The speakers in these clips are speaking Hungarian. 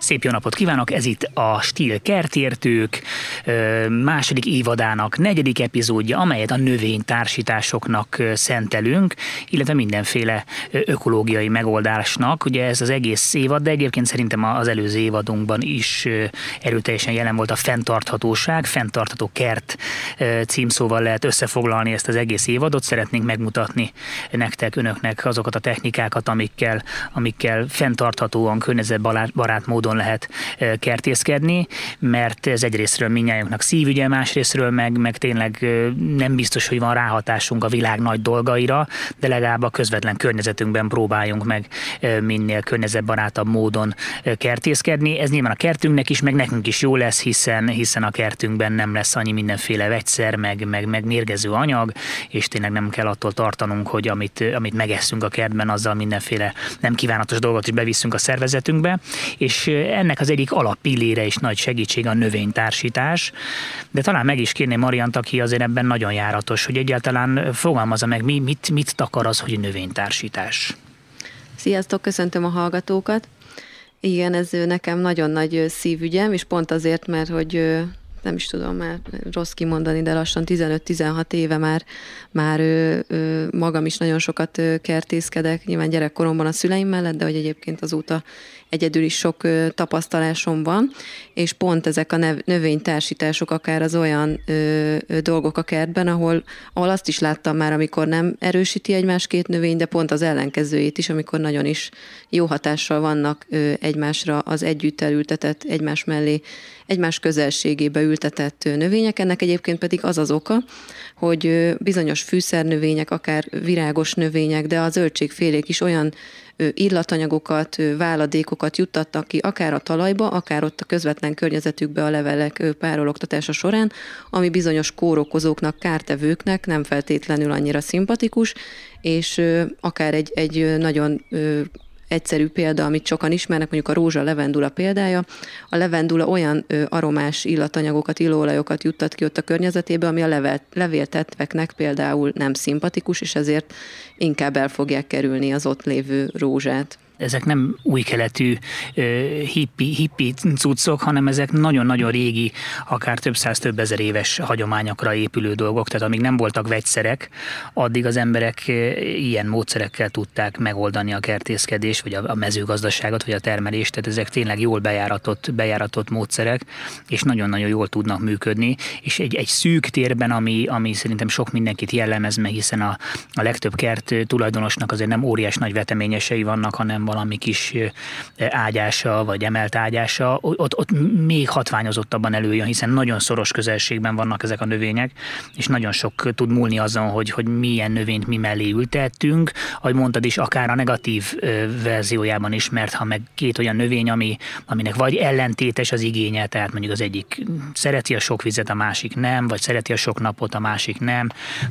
Szép jó napot kívánok, ez itt a Stihl Kertértők második évadának negyedik epizódja, amelyet a növénytársításoknak szentelünk, illetve mindenféle ökológiai megoldásnak. Ugye ez az egész évad, de egyébként szerintem az előző évadunkban is erőteljesen jelen volt a fenntarthatóság, fenntartható kert címszóval lehet összefoglalni ezt az egész évadot. Szeretnénk megmutatni nektek, önöknek azokat a technikákat, amikkel fenntarthatóan, környezetbarát módon lehet kertészkedni, mert ez egyrésztről mindnyájunknak szívügye, másrésztről meg tényleg nem biztos, hogy van ráhatásunk a világ nagy dolgaira, de legalább a közvetlen környezetünkben próbáljunk meg minél környezetbarátabb módon kertészkedni. Ez nyilván a kertünknek is, meg nekünk is jó lesz, hiszen a kertünkben nem lesz annyi mindenféle vegyszer, meg mérgező anyag, és tényleg nem kell attól tartanunk, hogy amit megesszünk a kertben, azzal mindenféle nem kívánatos dolgot is beviszünk a szervezetünkbe, és ennek az egyik alappillére is nagy segítség a növénytársítás, de talán meg is kérném Mariant, aki azért ebben nagyon járatos, hogy egyáltalán fogalmazza meg, mit takar az, hogy növénytársítás. Sziasztok, köszöntöm a hallgatókat. Igen, ez nekem nagyon nagy szívügyem, és pont azért, mert hogy nem is tudom, már rossz kimondani, de lassan 15-16 éve már magam is nagyon sokat kertészkedek, nyilván gyerekkoromban a szüleim mellett, de hogy egyébként azóta egyedül is sok tapasztalásom van, és pont ezek a növénytársítások akár az olyan dolgok a kertben, ahol azt is láttam már, amikor nem erősíti egymás két növény, de pont az ellenkezőjét is, amikor nagyon is jó hatással vannak egymásra az együtt elültetett, egymás mellé, egymás közelségébe ültetett növények. Ennek egyébként pedig az az oka, hogy bizonyos fűszernövények, akár virágos növények, de a zöldségfélék is olyan illatanyagokat, váladékokat juttattak ki akár a talajba, akár ott a közvetlen környezetükbe a levelek párologtatása során, ami bizonyos kórokozóknak, kártevőknek nem feltétlenül annyira szimpatikus, és akár egy nagyon egyszerű példa, amit sokan ismernek, mondjuk a rózsa-levendula példája. A levendula olyan aromás illatanyagokat, illóolajokat juttat ki ott a környezetébe, ami a levéltetveknek például nem szimpatikus, és ezért inkább el fogják kerülni az ott lévő rózsát. Ezek nem új keletű hippi cuccok, hanem ezek nagyon-nagyon régi, akár több száz, több ezer éves hagyományokra épülő dolgok. Tehát amíg nem voltak vegyszerek, addig az emberek ilyen módszerekkel tudták megoldani a kertészkedést, vagy a mezőgazdaságot, vagy a termelést. Tehát ezek tényleg jól bejáratott módszerek, és nagyon-nagyon jól tudnak működni. És egy szűk térben, ami szerintem sok mindenkit jellemez, meg hiszen a legtöbb kert tulajdonosnak azért nem óriás nagy veteményesei vannak, hanem valami kis ágyása, vagy emelt ágyása, ott még hatványozottabban előjön, hiszen nagyon szoros közelségben vannak ezek a növények, és nagyon sok tud múlni azon, hogy milyen növényt mi mellé ültettünk, ahogy mondtad is, akár a negatív verziójában is, mert ha meg két olyan növény, aminek vagy ellentétes az igénye, tehát mondjuk az egyik szereti a sok vizet, a másik nem, vagy szereti a sok napot, a másik nem,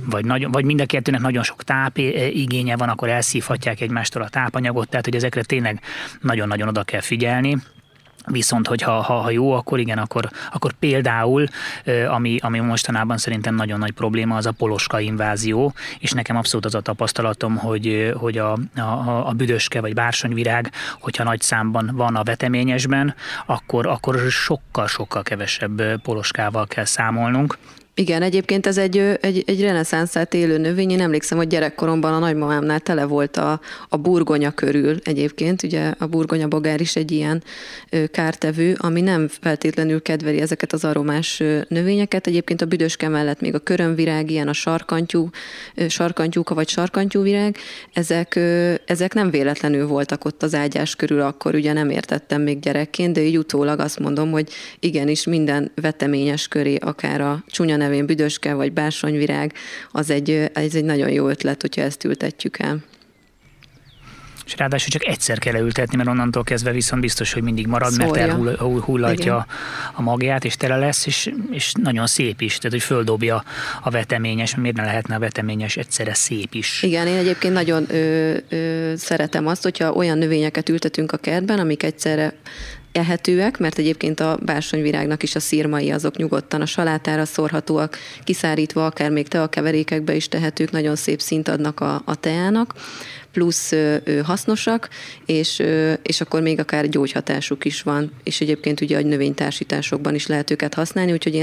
vagy mind a kettőnek nagyon sok tápigénye van, akkor elszívhatják egymástól a tápanyagot, tehát hogy ezekre tényleg nagyon-nagyon oda kell figyelni. Viszont, hogy ha jó, akkor igen, akkor például, ami mostanában szerintem nagyon nagy probléma, az a poloska invázió, és nekem abszolút az a tapasztalatom, hogy a büdöske vagy bársonyvirág, hogyha nagy számban van a veteményesben, akkor sokkal-sokkal kevesebb poloskával kell számolnunk. Igen, egyébként ez egy reneszánszát élő növény. Én emlékszem, hogy gyerekkoromban a nagymamámnál tele volt a burgonya körül egyébként. Ugye a burgonyabogár is egy ilyen kártevő, ami nem feltétlenül kedveli ezeket az aromás növényeket. Egyébként a büdöske mellett még a körömvirág, ilyen a sarkantyúka vagy sarkantyúvirág. Ezek nem véletlenül voltak ott az ágyás körül, akkor ugye nem értettem még gyerekként, de így utólag azt mondom, hogy igenis minden veteményes köré, akár a csúnya nevén büdöske vagy bársonyvirág, az egy nagyon jó ötlet, hogyha ezt ültetjük el. és ráadásul csak egyszer kell leültetni, mert onnantól kezdve viszont biztos, hogy mindig marad, szólja, mert elhullatja a magját, és tele lesz, és nagyon szép is, tehát hogy földobja a veteményes, miért ne lehetne a veteményes egyszerre szép is. Igen, én egyébként nagyon szeretem azt, hogyha olyan növényeket ültetünk a kertben, amik egyszerre ehetőek, mert egyébként a bársonyvirágnak is a szirmai azok nyugodtan a salátára szórhatóak, kiszárítva, akár még teakeverékekbe is tehetők, nagyon szép színt adnak a teának, plusz hasznosak, és akkor még akár gyógyhatásuk is van, és egyébként ugye a növénytársításokban is lehet őket használni, úgyhogy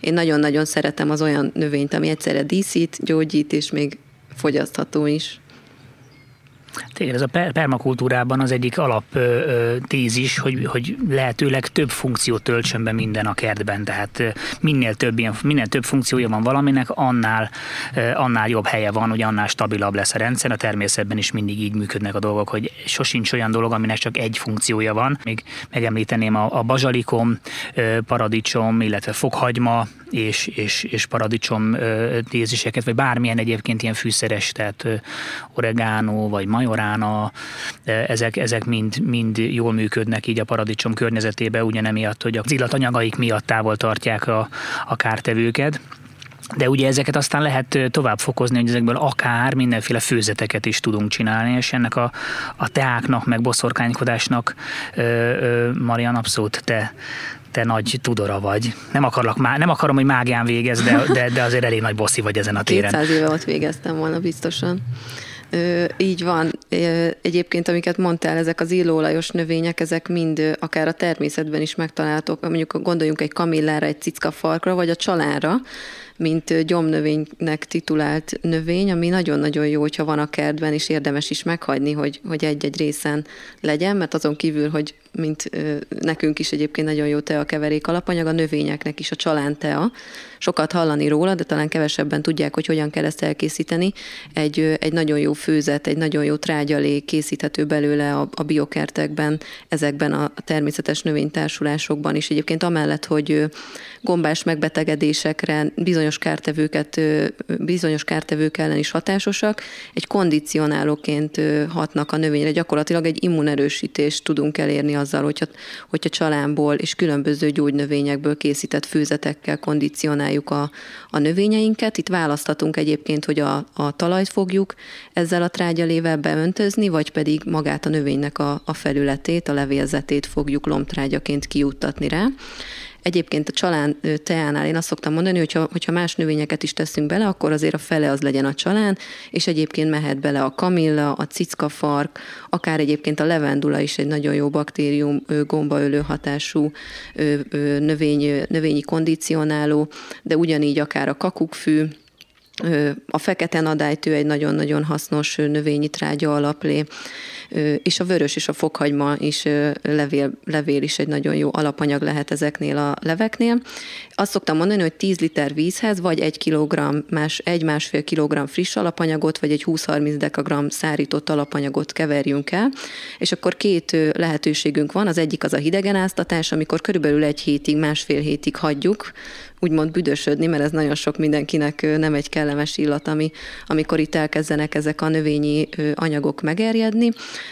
én nagyon-nagyon szeretem az olyan növényt, ami egyszerre díszít, gyógyít, és még fogyasztható is. Tényleg ez a permakultúrában az egyik alaptézis, hogy lehetőleg több funkciót töltsön be minden a kertben, tehát minél több funkciója van valaminek, annál jobb helye van, hogy annál stabilabb lesz a rendszer. A természetben is mindig így működnek a dolgok, hogy sosincs olyan dolog, aminek csak egy funkciója van. Még megemlíteném a bazsalikom, paradicsom, illetve fokhagyma és paradicsom téziseket, vagy bármilyen egyébként ilyen fűszeres, tehát oregano, vagy majorána, ezek mind jól működnek így a paradicsom környezetében, ugyanemiatt, hogy az illatanyagaik miatt távol tartják a kártevőket. De ugye ezeket aztán lehet tovább fokozni, hogy ezekből akár mindenféle főzeteket is tudunk csinálni, és ennek a teáknak, meg boszorkánykodásnak, Marian, abszolút te nagy tudora vagy. Nem akarom, hogy mágián végezz, de azért elég nagy bosszi vagy ezen a téren. 200 éve ott végeztem volna biztosan. Így van. Egyébként, amiket mondtál, ezek az illóolajos növények, ezek mind akár a természetben is megtalálhatók. Mondjuk gondoljunk egy kamillára, egy cickafarkra, vagy a csalánra, mint gyomnövénynek titulált növény, ami nagyon-nagyon jó, hogyha van a kertben, és érdemes is meghagyni, hogy egy-egy részen legyen, mert azon kívül, hogy mint nekünk is egyébként nagyon jó teakeverék alapanyag, a növényeknek is a csalántea. Sokat hallani róla, de talán kevesebben tudják, hogy hogyan kell ezt elkészíteni. Egy nagyon jó főzet, egy nagyon jó trágyalé készíthető belőle a biokertekben, ezekben a természetes növénytársulásokban is. Egyébként amellett, hogy gombás megbetegedésekre, bizonyos kártevők ellen is hatásosak, egy kondicionálóként hatnak a növényre. Gyakorlatilag egy immunerősítést tudunk elérni azzal, hogyha csalánból és különböző gyógynövényekből készített főzetekkel kondicionáljuk a növényeinket. Itt választhatunk egyébként, hogy a talajt fogjuk ezzel a trágyalével beöntözni, vagy pedig magát a növénynek a felületét, a levélzetét fogjuk lombtrágyaként kijuttatni rá. Egyébként a csalán teánál én azt szoktam mondani, hogyha más növényeket is teszünk bele, akkor azért a fele az legyen a csalán, és egyébként mehet bele a kamilla, a cickafark, akár egyébként a levendula is egy nagyon jó baktérium, gombaölő hatású növényi kondicionáló, de ugyanígy akár a kakukkfű, a fekete nadálytő egy nagyon-nagyon hasznos növényi trágya alaplé, és a vörös és a fokhagyma is, levél is egy nagyon jó alapanyag lehet ezeknél a leveknél. Azt szoktam mondani, hogy 10 liter vízhez vagy 1,5 kilogramm friss alapanyagot, vagy egy 20-30 dekagramm szárított alapanyagot keverjünk el, és akkor két lehetőségünk van, az egyik az a hidegen áztatás, amikor körülbelül egy hétig, másfél hétig hagyjuk, úgymond büdösödni, mert ez nagyon sok mindenkinek nem egy kellemes illat, amikor itt elkezdenek ezek a növényi anyagok megerjedni,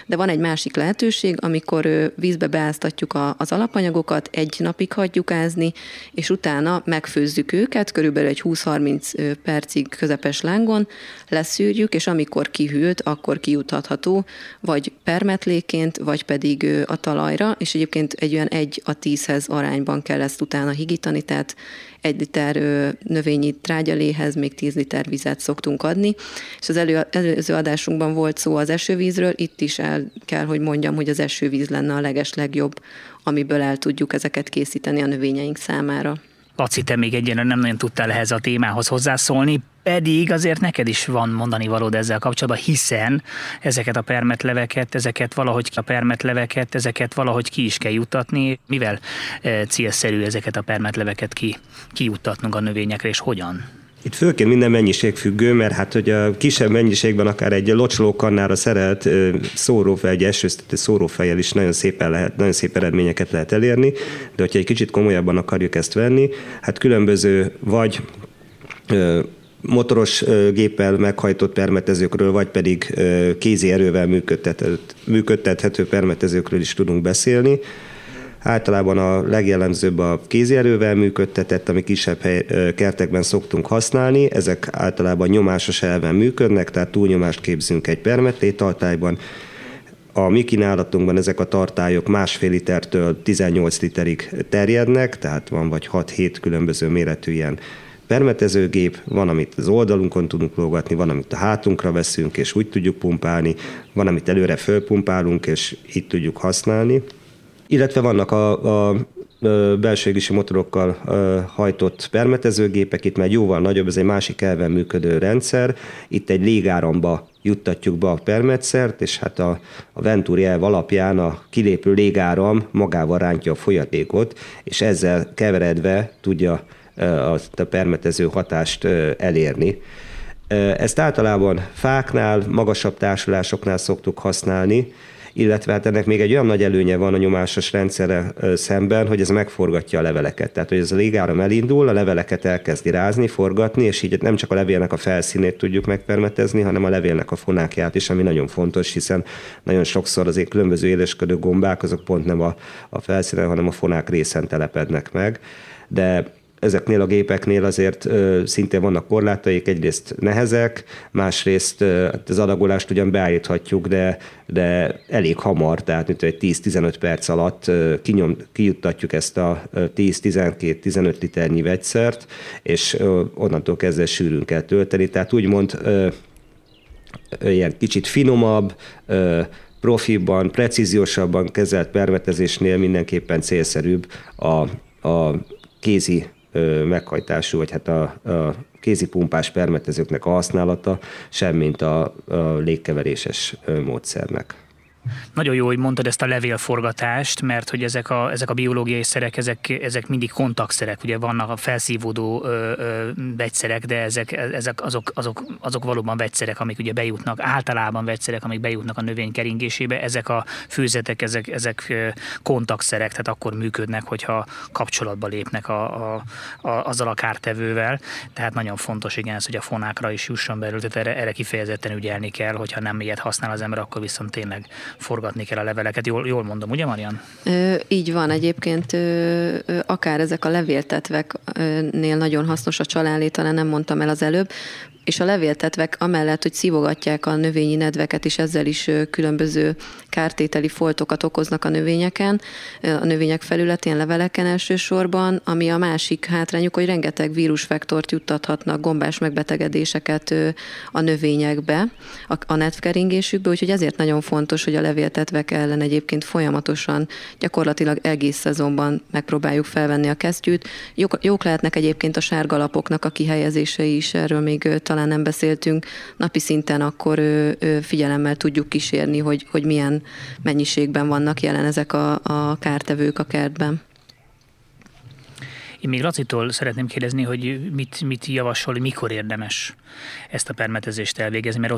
de van egy másik lehetőség, amikor vízbe beáztatjuk az alapanyagokat, egy napig hagyjuk ázni, és utána megfőzzük őket, körülbelül egy 20-30 percig közepes lángon, leszűrjük, és amikor kihűlt, akkor kijuthatható, vagy permetléként, vagy pedig a talajra, és egyébként egy olyan 1:10 arányban kell ezt utána higítani, tehát 1 liter növényi trágyaléhez még 10 liter vizet szoktunk adni, és az előző adásunkban volt szó az esővízről, itt is el kell, hogy mondjam, hogy az esővíz lenne a legeslegjobb, amiből el tudjuk ezeket készíteni a növényeink számára. Laci, te még egyenlően nem nagyon tudtál ehhez a témához hozzászólni, pedig azért neked is van mondani valód ezzel kapcsolatban, hiszen ezeket a permetleveket, ezeket valahogy ki is kell juttatni. Mivel célszerű ezeket a permetleveket kijuttatnunk a növényekre, és hogyan? Itt főként minden mennyiség függő, mert hát, hogy a kisebb mennyiségben akár egy locsolókannára szerelt szórófej, egy esőztető szórófejjel is nagyon szép eredményeket lehet elérni, de hogyha egy kicsit komolyabban akarjuk ezt venni, hát különböző vagy motoros géppel meghajtott permetezőkről, vagy pedig kézi erővel működtethető permetezőkről is tudunk beszélni. Általában a legjellemzőbb a kézi erővel működtetett, ami kisebb kertekben szoktunk használni. Ezek általában nyomásos elven működnek, tehát túlnyomást képzünk egy permetlé tartályban. A mi kínálatunkban ezek a tartályok 1,5 litertől 18 literig terjednek, tehát van vagy 6-7 különböző méretű ilyen permetezőgép, van, amit az oldalunkon tudunk lógatni, van, amit a hátunkra veszünk, és úgy tudjuk pumpálni, van, amit előre fölpumpálunk, és így tudjuk használni. Illetve vannak a belső égési motorokkal hajtott permetezőgépek, itt már jóval nagyobb, ez egy másik elven működő rendszer, itt egy légáramba juttatjuk be a permetszert, és hát a Venturi elv alapján a kilépő légáram magával rántja a folyatékot, és ezzel keveredve tudja a permetező hatást elérni. Ezt általában fáknál, magasabb társulásoknál szoktuk használni, illetve hát ennek még egy olyan nagy előnye van a nyomásos rendszerre szemben, hogy ez megforgatja a leveleket. Tehát, hogy ez a légáram elindul, a leveleket elkezdi rázni, forgatni, és így nem csak a levélnek a felszínét tudjuk megpermetezni, hanem a levélnek a fonákját is, ami nagyon fontos, hiszen nagyon sokszor azért különböző élesködő gombák, azok pont nem a felszínen, hanem a fonák részen telepednek meg. De ezeknél a gépeknél azért szintén vannak korlátaik, egyrészt nehezek, másrészt az adagolást ugyan beállíthatjuk, de elég hamar, tehát mint egy 10-15 perc alatt kijuttatjuk ezt a 10-12-15 liternyi vegyszert, és onnantól kezdve sűrűn kell tölteni. Tehát úgymond ilyen kicsit finomabb, profibban, precíziósabban kezelt permetezésnél mindenképpen célszerűbb a kézi meghajtású, vagy hát a kézi pumpás permetezőknek a használata, semmint a légkeveréses módszernek. Nagyon jó, hogy mondtad ezt a levélforgatást, mert hogy ezek a biológiai szerek, ezek mindig kontaktszerek, ugye vannak a felszívódó vegyszerek, de azok valóban vegyszerek, amik ugye bejutnak, általában vegyszerek, amik bejutnak a növény keringésébe, ezek a főzetek, ezek kontaktszerek, tehát akkor működnek, hogyha kapcsolatba lépnek azzal a kártevővel, tehát nagyon fontos, igen, ez, hogy a fonákra is jusson belül, tehát erre kifejezetten ügyelni kell, hogyha nem ilyet használ az ember, akkor viszont tényleg forgatni kell a leveleket. Jól mondom, ugye Marian? Így van egyébként, akár ezek a levéltetveknél nagyon hasznos a csalánlé, talán nem mondtam el az előbb, és a levéltetvek amellett, hogy szívogatják a növényi nedveket, és ezzel is különböző kártételi foltokat okoznak a növényeken, a növények felületén, leveleken elsősorban, ami a másik hátrányuk, hogy rengeteg vírusvektort juttathatnak, gombás megbetegedéseket a növényekbe, a nedvkeringésükbe, úgyhogy ezért nagyon fontos, hogy a levéltetvek ellen egyébként folyamatosan, gyakorlatilag egész szezonban megpróbáljuk felvenni a kesztyűt. Jók lehetnek egyébként a sárgalapoknak a kihelyezései is, erről még talán nem beszéltünk, napi szinten akkor figyelemmel tudjuk kísérni, hogy milyen mennyiségben vannak jelen ezek a kártevők a kertben. Én még Lacitól szeretném kérdezni, hogy mit javasol, mikor érdemes ezt a permetezést elvégezni, mert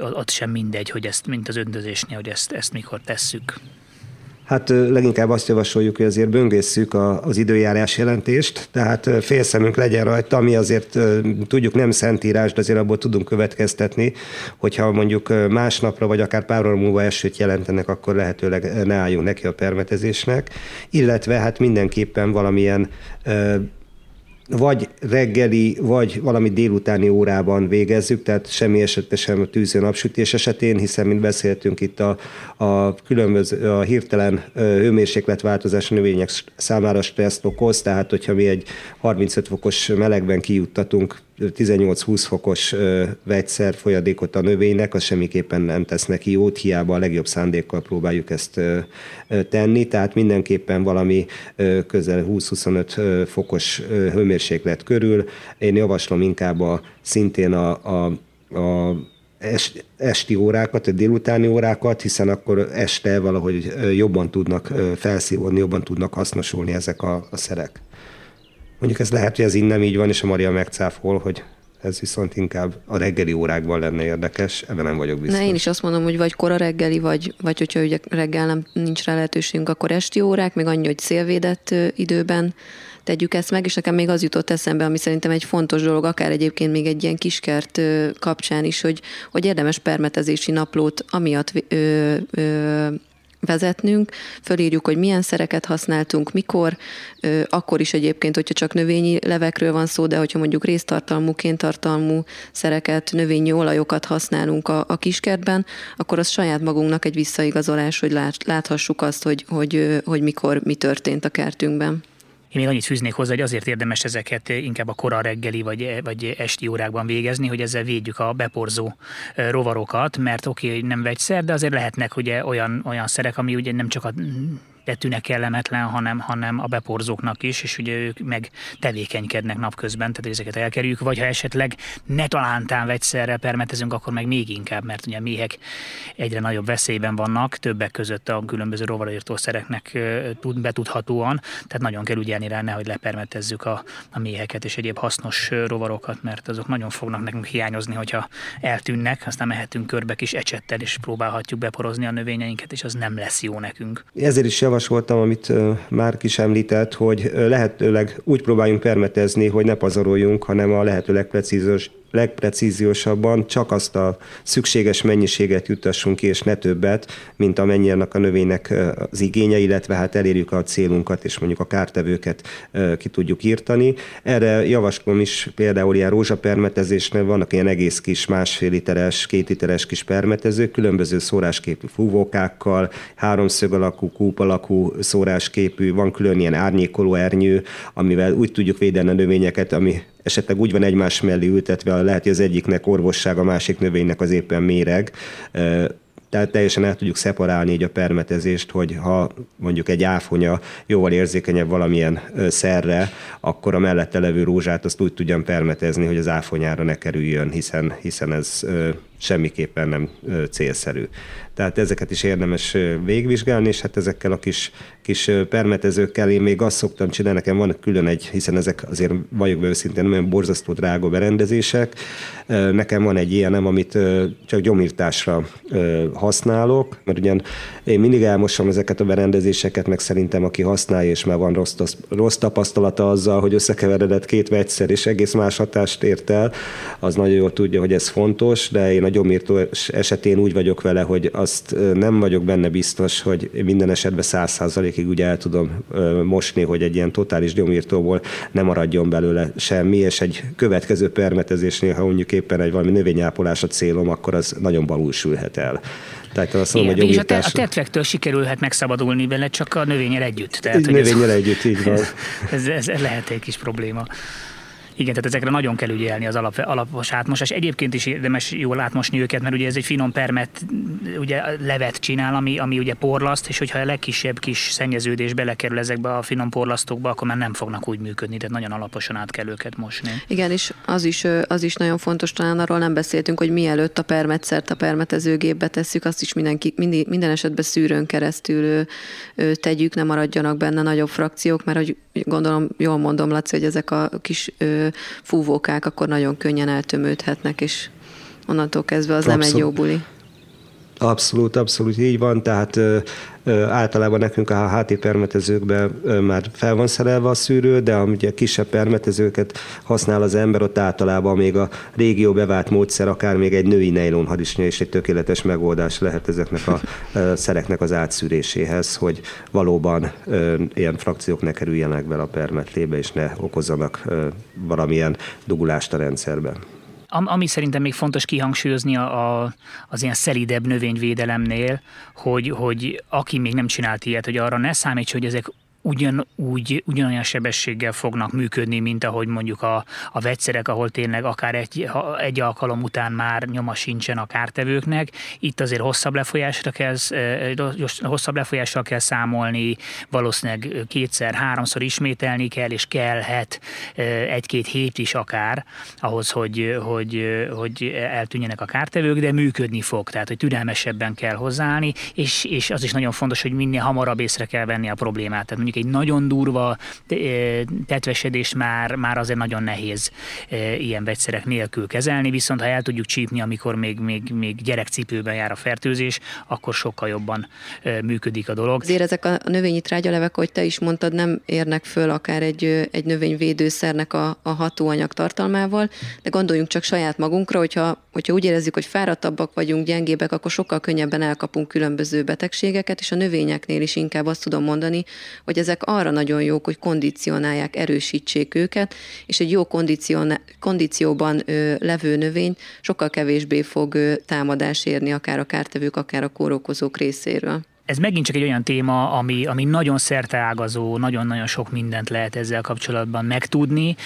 ott sem mindegy, hogy ezt, mint az öntözésnél, hogy ezt mikor tesszük. Hát leginkább azt javasoljuk, hogy azért böngészszük az időjárás jelentést, tehát félszemünk legyen rajta, ami azért tudjuk nem szentírás, de azért abból tudunk következtetni, hogyha mondjuk másnapra, vagy akár pár óra múlva esőt jelentenek, akkor lehetőleg ne álljunk neki a permetezésnek, illetve hát mindenképpen valamilyen vagy reggeli, vagy valami délutáni órában végezzük, tehát semmi esetben sem a tűző napsütés esetén, hiszen, mint beszéltünk itt a hirtelen hőmérsékletváltozás növények számára stresszt okoz, tehát hogyha mi egy 35 fokos melegben kijuttatunk 18-20 fokos vegyszer folyadékot a növénynek, az semmiképpen nem tesz neki jót, hiába a legjobb szándékkal próbáljuk ezt tenni, tehát mindenképpen valami közel 20-25 fokos hőmérséklet körül. Én javaslom inkább szintén a esti órákat, a délutáni órákat, hiszen akkor este valahogy jobban tudnak felszívódni, jobban tudnak hasznosulni ezek a szerek. Mondjuk ez lehet, hogy ez innen így van, és a Maria megcáfol, hogy ez viszont inkább a reggeli órákban lenne érdekes, ebben nem vagyok biztos. Én is azt mondom, hogy vagy kora reggeli, vagy hogyha ugye reggel nincs rá lehetőségünk, akkor esti órák, még annyi, hogy szélvédett időben tegyük ezt meg, és nekem még az jutott eszembe, ami szerintem egy fontos dolog, akár egyébként még egy ilyen kiskert kapcsán is, hogy érdemes permetezési naplót amiatt vezetnünk, fölírjuk, hogy milyen szereket használtunk, mikor, akkor is egyébként, hogyha csak növényi levekről van szó, de hogyha mondjuk résztartalmú, kéntartalmú szereket, növényi olajokat használunk a kiskertben, akkor az saját magunknak egy visszaigazolás, hogy láthassuk azt, hogy mikor mi történt a kertünkben. Én még annyit fűznék hozzá, hogy azért érdemes ezeket inkább a kora reggeli vagy esti órákban végezni, hogy ezzel védjük a beporzó rovarokat, mert oké, nem vegyszer, de azért lehetnek ugye olyan szerek, ami ugye nem csak a tetőnek kellemetlen, hanem a beporzóknak is, és ugye ők meg tevékenykednek napközben, tehát ezeket elkerüljük, vagy ha esetleg ne talántán vegyszerrel permetezünk, akkor meg még inkább, mert ugye a méhek egyre nagyobb veszélyben vannak, többek között a különböző rovarírtószereknek betudhatóan, tehát nagyon kell ügyelni rá, nehogy lepermetezzük a méheket és egyéb hasznos rovarokat, mert azok nagyon fognak nekünk hiányozni, hogyha eltűnnek, aztán mehetünk körbe kis ecsettel, és próbálhatjuk beporozni a növényeinket, és az nem lesz jó nekünk. Ezért is javasoltam, amit Márk is említett, hogy lehetőleg úgy próbáljunk permetezni, hogy ne pazaroljunk, hanem a lehető legprecíziósabban csak azt a szükséges mennyiséget juttassunk ki, és ne többet, mint amennyinek a növénynek az igénye, illetve hát elérjük a célunkat, és mondjuk a kártevőket ki tudjuk írtani. Erre javaslom is például ilyen rózsapermetezésnél vannak ilyen egész kis másfél literes, 2 literes kis permetezők, különböző szórásképű fúvókákkal, háromszög alakú, kúp alakú szórásképű, van külön ilyen árnyékoló ernyő, amivel úgy tudjuk védeni a növényeket, ami esetleg úgy van egymás mellé ültetve, lehet, hogy az egyiknek orvosság, a másik növénynek az éppen méreg. Tehát teljesen el tudjuk szeparálni így a permetezést, hogy ha mondjuk egy áfonya jóval érzékenyebb valamilyen szerre, akkor a mellette levő rózsát azt úgy tudjam permetezni, hogy az áfonyára ne kerüljön, hiszen ez semmiképpen nem célszerű. Tehát ezeket is érdemes végigvizsgálni, és hát ezekkel a kis permetezőkkel én még azt szoktam csinálni, nekem van külön egy, hiszen ezek azért vagyok be őszintén nem olyan borzasztó drága berendezések, nekem van egy ilyenem, amit csak gyomírtásra használok, mert ugyan én mindig elmosom ezeket a berendezéseket, meg szerintem aki használja, és már van rossz tapasztalata azzal, hogy összekeveredett 2 vegyszer, és egész más hatást ért el, az nagyon jól tudja, hogy ez fontos, de én a gyomírtó esetén úgy vagyok vele, hogy azt nem vagyok benne biztos, hogy minden esetben 100%-ig ugye el tudom mosni, hogy egy ilyen totális gyomírtóból nem maradjon belőle semmi, és egy következő permetezésnél, ha mondjuk éppen egy valami növényápolás a célom, akkor az nagyon balul sülhet el. Tehát azt mondom, hogy a tetvektől sikerülhet megszabadulni vele, csak a növényel együtt. Tehát, növényel együtt, így van. Ez lehet egy kis probléma. Igen, tehát ezekre nagyon kell ügyelni az alapos átmosás. Egyébként is érdemes jól átmosni őket, mert ugye ez egy finom permet, ugye levet csinál, ami ugye porlaszt, és hogyha a legkisebb kis szennyeződés belekerül ezekbe a finom porlasztokba, akkor már nem fognak úgy működni, tehát nagyon alaposan át kell őket mosni. Igen, és az is nagyon fontos, talán arról nem beszéltünk, hogy mielőtt a permetszert a permetezőgépbe tesszük, azt is minden esetben szűrőn keresztül tegyük, ne maradjanak benne nagyobb frakciók, mert hogy gondolom, jól mondom, Laci, hogy ezek a kis fúvókák akkor nagyon könnyen eltömődhetnek, és onnantól kezdve az nem egy jó buli. Abszolút, így van, tehát általában nekünk a HT permetezőkben már fel van szerelve a szűrő, de ugye kisebb permetezőket használ az ember, ott általában még a régió bevált módszer, akár még egy női nejlon harisnya is egy tökéletes megoldás lehet ezeknek a szereknek az átszűréséhez, hogy valóban ilyen frakciók ne kerüljenek bele a permetlébe, és ne okozzanak valamilyen dugulást a rendszerben. Ami szerintem még fontos kihangsúlyozni az ilyen szelidebb növényvédelemnél, hogy aki még nem csinált ilyet, hogy arra ne számíts, hogy ezek ugyanolyan sebességgel fognak működni, mint ahogy mondjuk a vegyszerek, ahol tényleg akár egy alkalom után már nyoma sincsen a kártevőknek. Itt azért hosszabb lefolyásra kell számolni, valószínűleg 2-3-szor ismételni kell, és kellhet 1-2 hét is akár ahhoz, hogy eltűnjenek a kártevők, de működni fog, tehát hogy türelmesebben kell hozzáállni, és az is nagyon fontos, hogy minél hamarabb észre kell venni a problémát, tehát mondjuk egy nagyon durva tetvesedést már azért nagyon nehéz ilyen vegyszerek nélkül kezelni, viszont ha el tudjuk csípni, amikor még gyerekcipőben jár a fertőzés, akkor sokkal jobban működik a dolog. Azért ezek a növényi trágyalevek, ahogy te is mondtad, nem érnek föl akár egy növényvédőszernek a hatóanyag tartalmával, de gondoljunk csak saját magunkra, hogyha úgy érezzük, hogy fáradtabbak vagyunk, gyengébbek, akkor sokkal könnyebben elkapunk különböző betegségeket, és a növényeknél is inkább azt tudom mondani, hogy ezek arra nagyon jók, hogy kondicionálják, erősítsék őket, és egy jó kondícióban levő növény sokkal kevésbé fog támadás érni akár a kártevők, akár a kórokozók részéről. Ez megint csak egy olyan téma, ami nagyon szerteágazó, nagyon-nagyon sok mindent lehet ezzel kapcsolatban megtudni.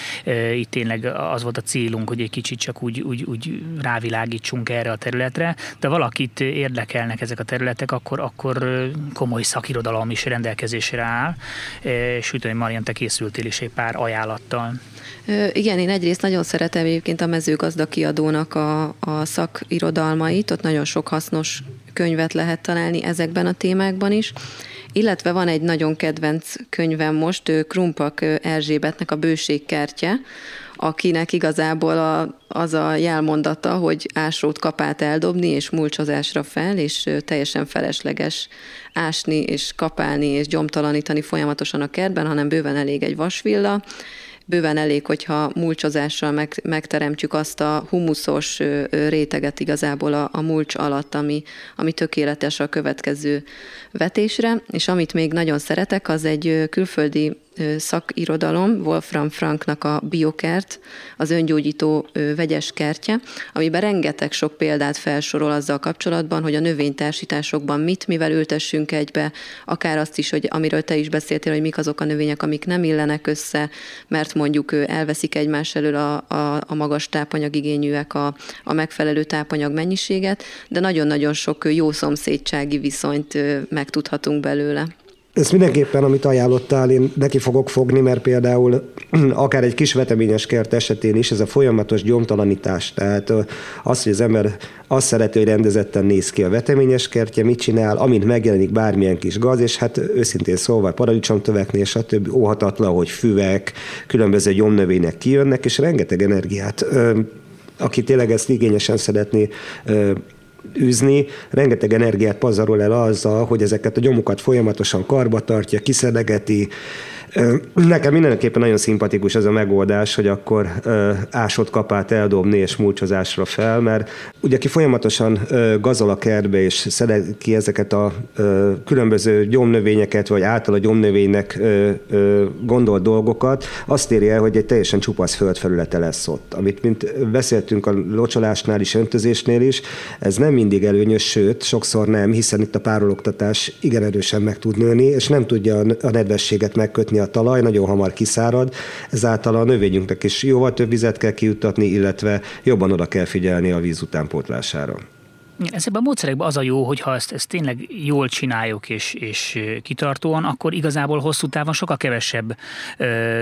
Itt tényleg az volt a célunk, hogy egy kicsit csak úgy rávilágítsunk erre a területre, de valakit érdekelnek ezek a területek, akkor komoly szakirodalom is rendelkezésre áll. Sőt, hogy Marian, te készültél is egy pár ajánlattal. Igen, én egyrészt nagyon szeretem egyébként a Mezőgazda Kiadónak a szakirodalmait, ott nagyon sok hasznos könyvet lehet találni ezekben a témákban is, illetve van egy nagyon kedvenc könyvem most, Krumpak Erzsébetnek a Bőségkertje, akinek igazából az a jelmondata, hogy ásrót kapát eldobni és mulcsozásra fel, és teljesen felesleges ásni és kapálni és gyomtalanítani folyamatosan a kertben, hanem bőven elég egy vasvilla, bőven elég, hogyha mulcsozással megteremtjük azt a humuszos réteget igazából a mulcs alatt, ami tökéletes a következő vetésre. És amit még nagyon szeretek, az egy külföldi szakirodalom, Wolfram Franknak a Biokert, az öngyógyító vegyes kertje, amiben rengeteg sok példát felsorol azzal kapcsolatban, hogy a növénytársításokban mivel ültessünk egybe, akár azt is, hogy amiről te is beszéltél, hogy mik azok a növények, amik nem illenek össze, mert mondjuk elveszik egymás elől a magas tápanyagigényűek a megfelelő tápanyag mennyiséget, de nagyon-nagyon sok jó szomszédsági viszonyt megtudhatunk belőle. Ezt mindenképpen, amit ajánlottál, én neki fogok fogni, mert például akár egy kis veteményes kert esetén is ez a folyamatos gyomtalanítás, tehát az, hogy az ember azt szereti, hogy rendezetten néz ki a veteményes kertje, mit csinál, amint megjelenik bármilyen kis gaz, és hát őszintén szólva paradicsomtöveknél, stb. Óhatatlan, hogy füvek, különböző gyomnövények kijönnek, és rengeteg energiát, aki tényleg ezt igényesen szeretné üzni, rengeteg energiát pazarol el azzal, hogy ezeket a gyomokat folyamatosan karba tartja, kiszedegeti. Nekem mindenképpen nagyon szimpatikus ez a megoldás, hogy akkor ásott kapát eldobni és mulcsozásra fel, mert ugye aki folyamatosan gazol a kertbe és szedek ki ezeket a különböző gyomnövényeket, vagy által a gyomnövénynek gondolt dolgokat, azt érje el, hogy egy teljesen csupasz földfelülete lesz ott. Amit mint beszéltünk a locsolásnál is, öntözésnél is, ez nem mindig előnyös, sőt, sokszor nem, hiszen itt a párologtatás igen erősen meg tud nőni, és nem tudja a nedvességet megkötni a talaj, nagyon hamar kiszárad, ezáltal a növényünknek is jóval több vizet kell kijuttatni, illetve jobban oda kell figyelni a víz utánpótlására. Ezekben a módszerekben az a jó, hogyha ezt tényleg jól csináljuk és kitartóan, akkor igazából hosszú távon sokkal kevesebb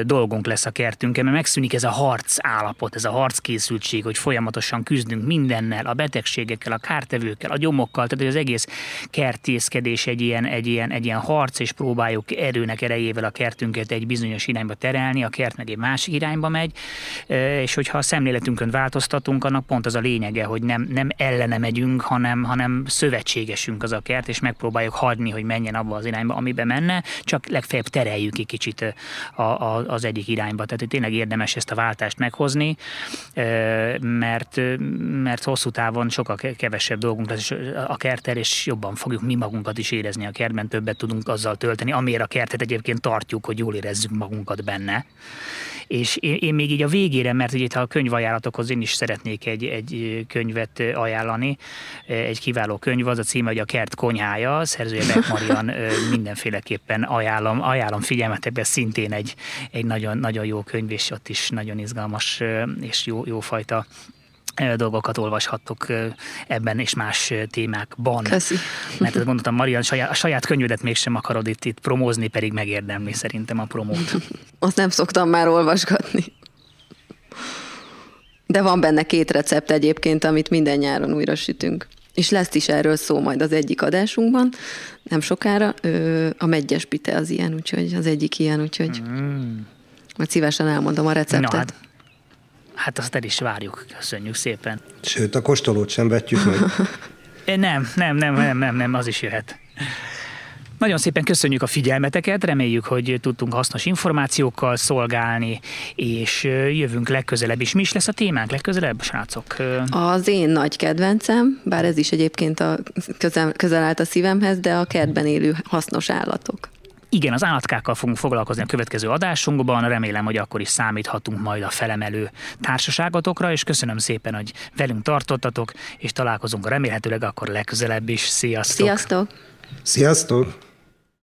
dolgunk lesz a kertünkkel, mert megszűnik ez a harc állapot, ez a harckészültség, hogy folyamatosan küzdünk mindennel, a betegségekkel, a kártevőkkel, a gyomokkal, tehát az egész kertészkedés egy ilyen harc, és próbáljuk erőnek erejével a kertünket egy bizonyos irányba terelni, a kert meg egy másik irányba megy, és hogyha a szemléletünkön változtatunk, annak pont az a lényege, hogy nem ellene megyünk, hanem szövetségesünk az a kert, és megpróbáljuk hagyni, hogy menjen abba az irányba, amiben menne, csak legfeljebb tereljük ki kicsit az egyik irányba. Tehát tényleg érdemes ezt a váltást meghozni, mert hosszú távon sokkal kevesebb dolgunk lesz a kerttel, és jobban fogjuk mi magunkat is érezni a kertben, többet tudunk azzal tölteni, amire a kertet egyébként tartjuk, hogy jól érezzük magunkat benne. És én még így a végére, mert ugye itt a könyvajánlatokhoz én is szeretnék egy könyvet ajánlani, egy kiváló könyv, az a címe, hogy A kert konyhája, a szerzője Beck Marian, mindenféleképpen ajánlom figyelmetekbe, szintén egy nagyon, nagyon jó könyv, és ott is nagyon izgalmas és jó fajta dolgokat olvashattok ebben és más témákban. Köszi. Mert azt gondoltam, Marian, a saját könyvedet mégsem akarod itt promózni, pedig megérdemli szerintem a promót. Azt nem szoktam már olvasgatni. De van benne 2 recept egyébként, amit minden nyáron újra sütünk. És lesz is erről szó majd az egyik adásunkban, nem sokára. A meggyes pite az ilyen, úgyhogy az egyik ilyen, úgyhogy majd szívesen elmondom a receptet. No, hát azt el is várjuk, köszönjük szépen. Sőt, a kóstolót sem vetjük meg. Nem, az is jöhet. Nagyon szépen köszönjük a figyelmeteket, reméljük, hogy tudtunk hasznos információkkal szolgálni, és jövünk legközelebb is. Mi is lesz a témánk legközelebb, srácok? Az én nagy kedvencem, bár ez is egyébként közel állt a szívemhez, de a kertben élő hasznos állatok. Igen, az állatkákkal fogunk foglalkozni a következő adásunkban, remélem, hogy akkor is számíthatunk majd a felemelő társaságatokra, és köszönöm szépen, hogy velünk tartottatok, és találkozunk remélhetőleg akkor legközelebb is. Sziasztok! Sziasztok!